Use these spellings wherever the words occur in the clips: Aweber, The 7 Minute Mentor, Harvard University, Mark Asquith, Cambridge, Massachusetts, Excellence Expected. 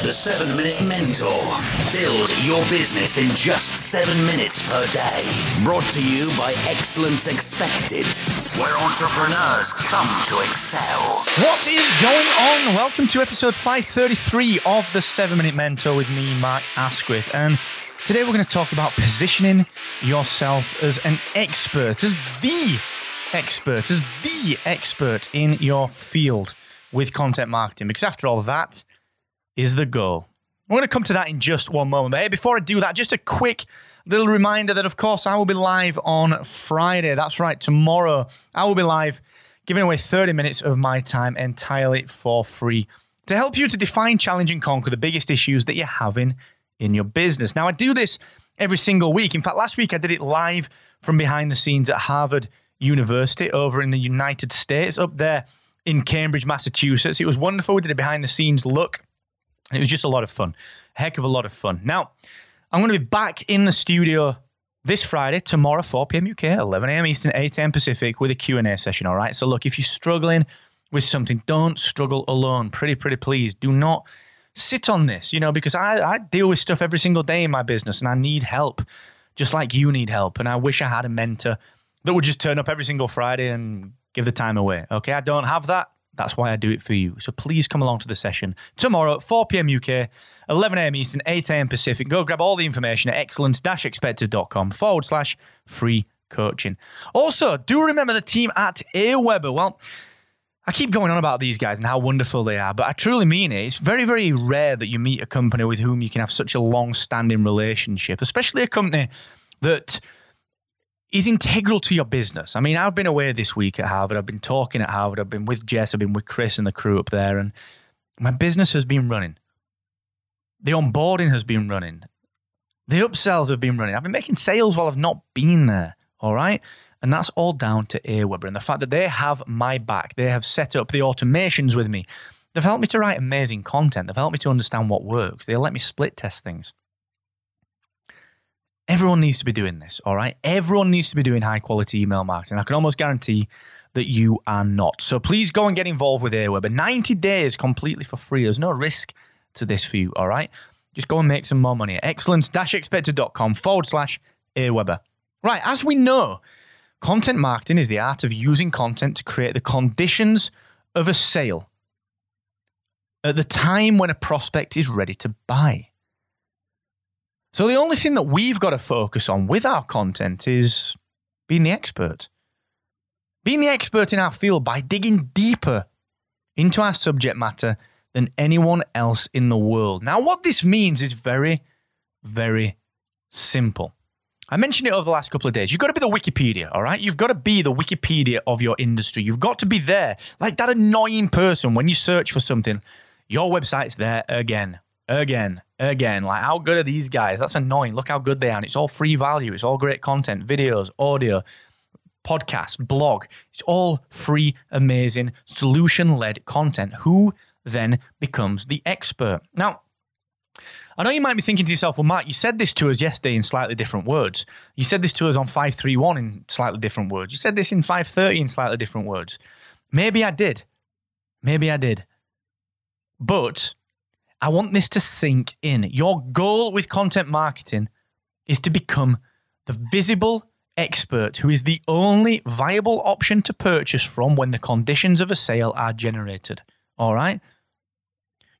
The 7 Minute Mentor. Build your business in just 7 minutes per day. Brought to you by Excellence Expected, where entrepreneurs come to excel. What is going on? Welcome to episode 533 of The 7 Minute Mentor with me, Mark Asquith. And today we're going to talk about positioning yourself as an expert, as the expert in your field with content marketing. Because after all, that is the goal. We're going to come to that in just one moment. But hey, before I do that, just a quick little reminder that, of course, I will be live on Friday. That's right, tomorrow. I will be live giving away 30 minutes of my time entirely for free to help you to define, challenge, and conquer the biggest issues that you're having in your business. Now, I do this every single week. In fact, last week I did it live from behind the scenes at Harvard University over in the United States, up there in Cambridge, Massachusetts. It was wonderful. We did a behind-the-scenes look. It was just a lot of fun, a heck of a lot of fun. Now, I'm going to be back in the studio this Friday, tomorrow, 4 p.m. UK, 11 a.m. Eastern, 8 a.m. Pacific, with a Q&A session, all right? So look, if you're struggling with something, don't struggle alone. Pretty please. Do not sit on this, because I deal with stuff every single day in my business, and I need help, just like you need help. And I wish I had a mentor that would just turn up every single Friday and give the time away, okay? I don't have that. That's why I do it for you. So please come along to the session tomorrow at 4 p.m. UK, 11 a.m. Eastern, 8 a.m. Pacific. Go grab all the information at excellence-expected.com/free coaching. Also, do remember the team at Aweber. Well, I keep going on about these guys and how wonderful they are, but I truly mean it. It's very, very rare that you meet a company with whom you can have such a long-standing relationship, especially a company that is integral to your business. I mean, I've been away this week at Harvard. I've been talking at Harvard. I've been with Jess. I've been with Chris and the crew up there. And my business has been running. The onboarding has been running. The upsells have been running. I've been making sales while I've not been there. All right. And that's all down to Aweber and the fact that they have my back. They have set up the automations with me. They've helped me to write amazing content. They've helped me to understand what works. They let me split test things. Everyone needs to be doing this, all right? Everyone needs to be doing high-quality email marketing. I can almost guarantee that you are not. So please go and get involved with Aweber. 90 days completely for free. There's no risk to this for you, all right? Just go and make some more money at excellence-expected.com/Aweber. Right, as we know, content marketing is the art of using content to create the conditions of a sale at the time when a prospect is ready to buy. So the only thing that we've got to focus on with our content is being the expert. Being the expert in our field by digging deeper into our subject matter than anyone else in the world. Now, what this means is very, very simple. I mentioned it over the last couple of days. You've got to be the Wikipedia, all right? You've got to be the Wikipedia of your industry. You've got to be there, like that annoying person when you search for something. Your website's there again. Like, how good are these guys? That's annoying. Look how good they are. And it's all free value. It's all great content, videos, audio, podcasts, blog. It's all free, amazing, solution-led content. Who then becomes the expert? Now, I know you might be thinking to yourself, well, Mark, you said this to us yesterday in slightly different words. You said this to us on 531 in slightly different words. You said this in 530 in slightly different words. Maybe I did. But I want this to sink in. Your goal with content marketing is to become the visible expert who is the only viable option to purchase from when the conditions of a sale are generated. All right?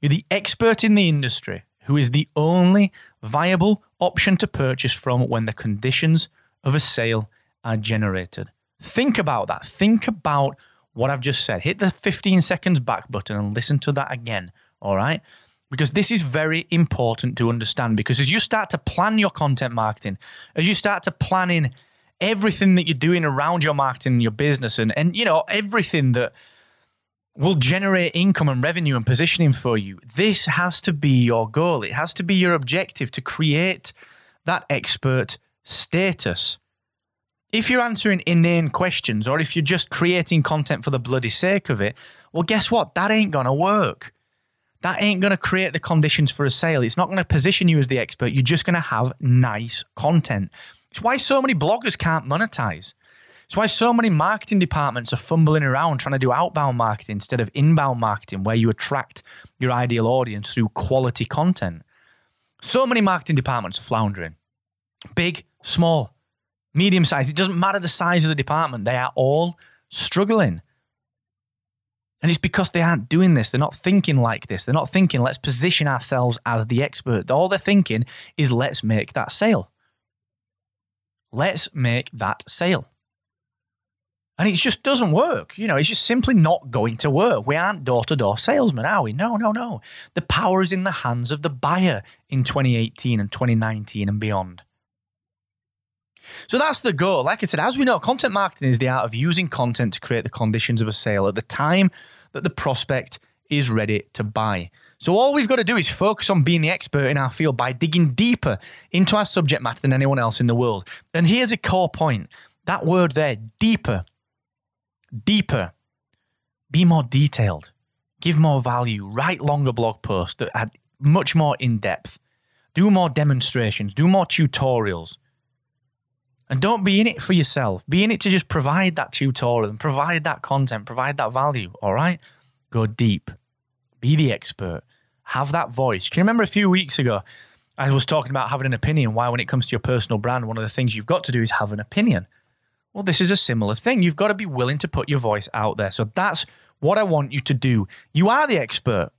You're the expert in the industry who is the only viable option to purchase from when the conditions of a sale are generated. Think about that. Think about what I've just said. Hit the 15 seconds back button and listen to that again. All right? Because this is very important to understand, because as you start to plan your content marketing, as you start to plan in everything that you're doing around your marketing and your business and everything that will generate income and revenue and positioning for you, this has to be your goal. It has to be your objective to create that expert status. If you're answering inane questions or if you're just creating content for the bloody sake of it, well, guess what? That ain't going to work. That ain't going to create the conditions for a sale. It's not going to position you as the expert. You're just going to have nice content. It's why so many bloggers can't monetize. It's why so many marketing departments are fumbling around trying to do outbound marketing instead of inbound marketing, where you attract your ideal audience through quality content. So many marketing departments are floundering. Big, small, medium size. It doesn't matter the size of the department. They are all struggling. And it's because they aren't doing this. They're not thinking like this. They're not thinking, let's position ourselves as the expert. All they're thinking is, let's make that sale. Let's make that sale. And it just doesn't work. You know, it's just simply not going to work. We aren't door-to-door salesmen, are we? No. The power is in the hands of the buyer in 2018 and 2019 and beyond. So that's the goal. Like I said, as we know, content marketing is the art of using content to create the conditions of a sale at the time that the prospect is ready to buy. So all we've got to do is focus on being the expert in our field by digging deeper into our subject matter than anyone else in the world. And here's a core point. That word there, deeper. Deeper. Be more detailed. Give more value. Write longer blog posts that are much more in-depth. Do more demonstrations. Do more tutorials. And don't be in it for yourself. Be in it to just provide that tutorial and provide that content, provide that value, all right? Go deep. Be the expert. Have that voice. Can you remember a few weeks ago, I was talking about having an opinion, why when it comes to your personal brand, one of the things you've got to do is have an opinion. Well, this is a similar thing. You've got to be willing to put your voice out there. So that's what I want you to do. You are the expert.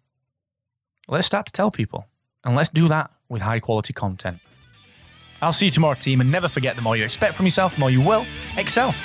Let's start to tell people. And let's do that with high quality content. I'll see you tomorrow, team, and never forget the more you expect from yourself, the more you will excel.